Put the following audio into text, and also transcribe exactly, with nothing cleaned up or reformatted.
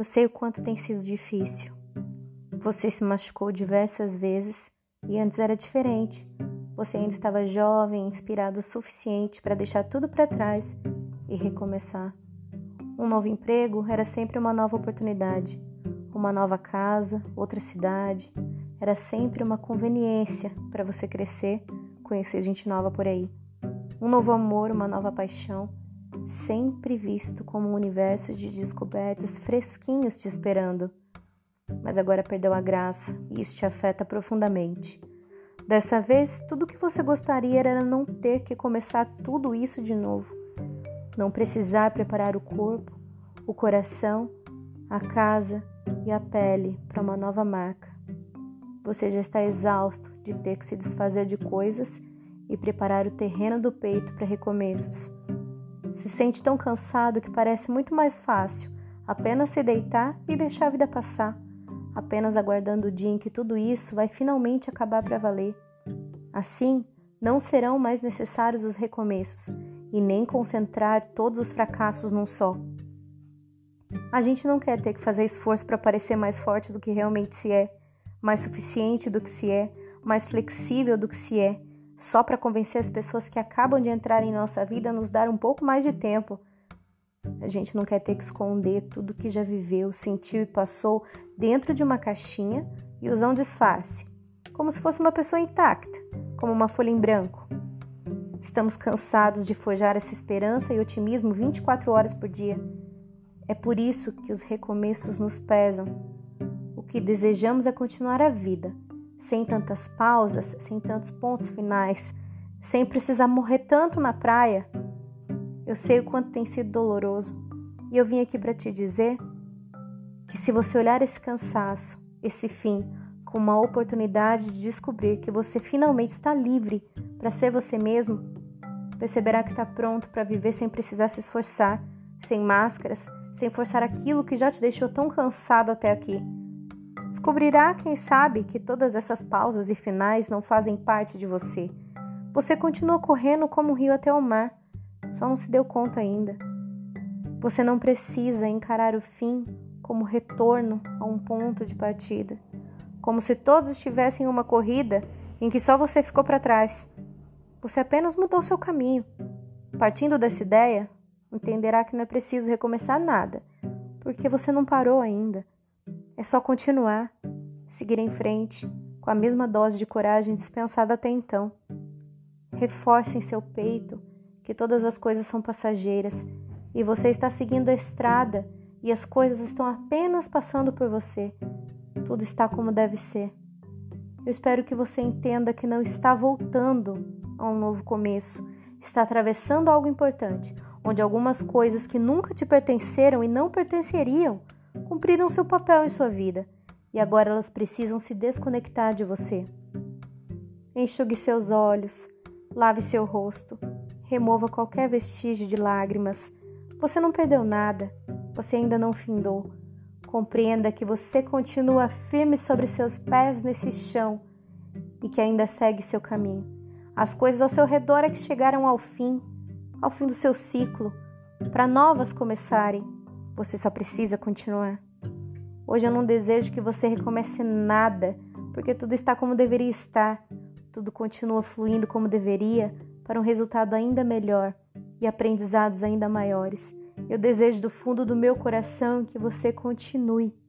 Eu sei o quanto tem sido difícil. Você se machucou diversas vezes e antes era diferente. Você ainda estava jovem, inspirado o suficiente para deixar tudo para trás e recomeçar. Um novo emprego era sempre uma nova oportunidade. Uma nova casa, outra cidade, era sempre uma conveniência para você crescer, conhecer gente nova por aí. Um novo amor, uma nova paixão, sempre visto como um universo de descobertas fresquinhos te esperando. Mas agora perdeu a graça e isso te afeta profundamente. Dessa vez, tudo o que você gostaria era não ter que começar tudo isso de novo. Não precisar preparar o corpo, o coração, a casa e a pele para uma nova marca. Você já está exausto de ter que se desfazer de coisas e preparar o terreno do peito para recomeços. Se sente tão cansado que parece muito mais fácil apenas se deitar e deixar a vida passar, apenas aguardando o dia em que tudo isso vai finalmente acabar para valer. Assim, não serão mais necessários os recomeços e nem concentrar todos os fracassos num só. A gente não quer ter que fazer esforço para parecer mais forte do que realmente se é, mais suficiente do que se é, mais flexível do que se é, só para convencer as pessoas que acabam de entrar em nossa vida a nos dar um pouco mais de tempo. A gente não quer ter que esconder tudo que já viveu, sentiu e passou dentro de uma caixinha e usar um disfarce, como se fosse uma pessoa intacta, como uma folha em branco. Estamos cansados de forjar essa esperança e otimismo vinte e quatro horas por dia. É por isso que os recomeços nos pesam. O que desejamos é continuar a vida, sem tantas pausas, sem tantos pontos finais, sem precisar morrer tanto na praia. Eu sei o quanto tem sido doloroso, e eu vim aqui para te dizer que se você olhar esse cansaço, esse fim, como uma oportunidade de descobrir que você finalmente está livre para ser você mesmo, perceberá que está pronto para viver sem precisar se esforçar, sem máscaras, sem forçar aquilo que já te deixou tão cansado até aqui. Descobrirá, quem sabe, que todas essas pausas e finais não fazem parte de você. Você continua correndo como um rio até o mar, só não se deu conta ainda. Você não precisa encarar o fim como retorno a um ponto de partida, como se todos estivessem em uma corrida em que só você ficou para trás. Você apenas mudou seu caminho. Partindo dessa ideia, entenderá que não é preciso recomeçar nada, porque você não parou ainda. É só continuar, seguir em frente, com a mesma dose de coragem dispensada até então. Reforce em seu peito que todas as coisas são passageiras e você está seguindo a estrada e as coisas estão apenas passando por você. Tudo está como deve ser. Eu espero que você entenda que não está voltando a um novo começo, está atravessando algo importante, onde algumas coisas que nunca te pertenceram e não pertenceriam, cumpriram seu papel em sua vida, e agora elas precisam se desconectar de você. Enxugue seus olhos, lave seu rosto, remova qualquer vestígio de lágrimas. Você não perdeu nada, você ainda não findou. Compreenda que você continua firme sobre seus pés nesse chão e que ainda segue seu caminho. As coisas ao seu redor é que chegaram ao fim, ao fim do seu ciclo, para novas começarem. Você só precisa continuar. Hoje eu não desejo que você recomece nada, porque tudo está como deveria estar, tudo continua fluindo como deveria, para um resultado ainda melhor e aprendizados ainda maiores. Eu desejo do fundo do meu coração que você continue,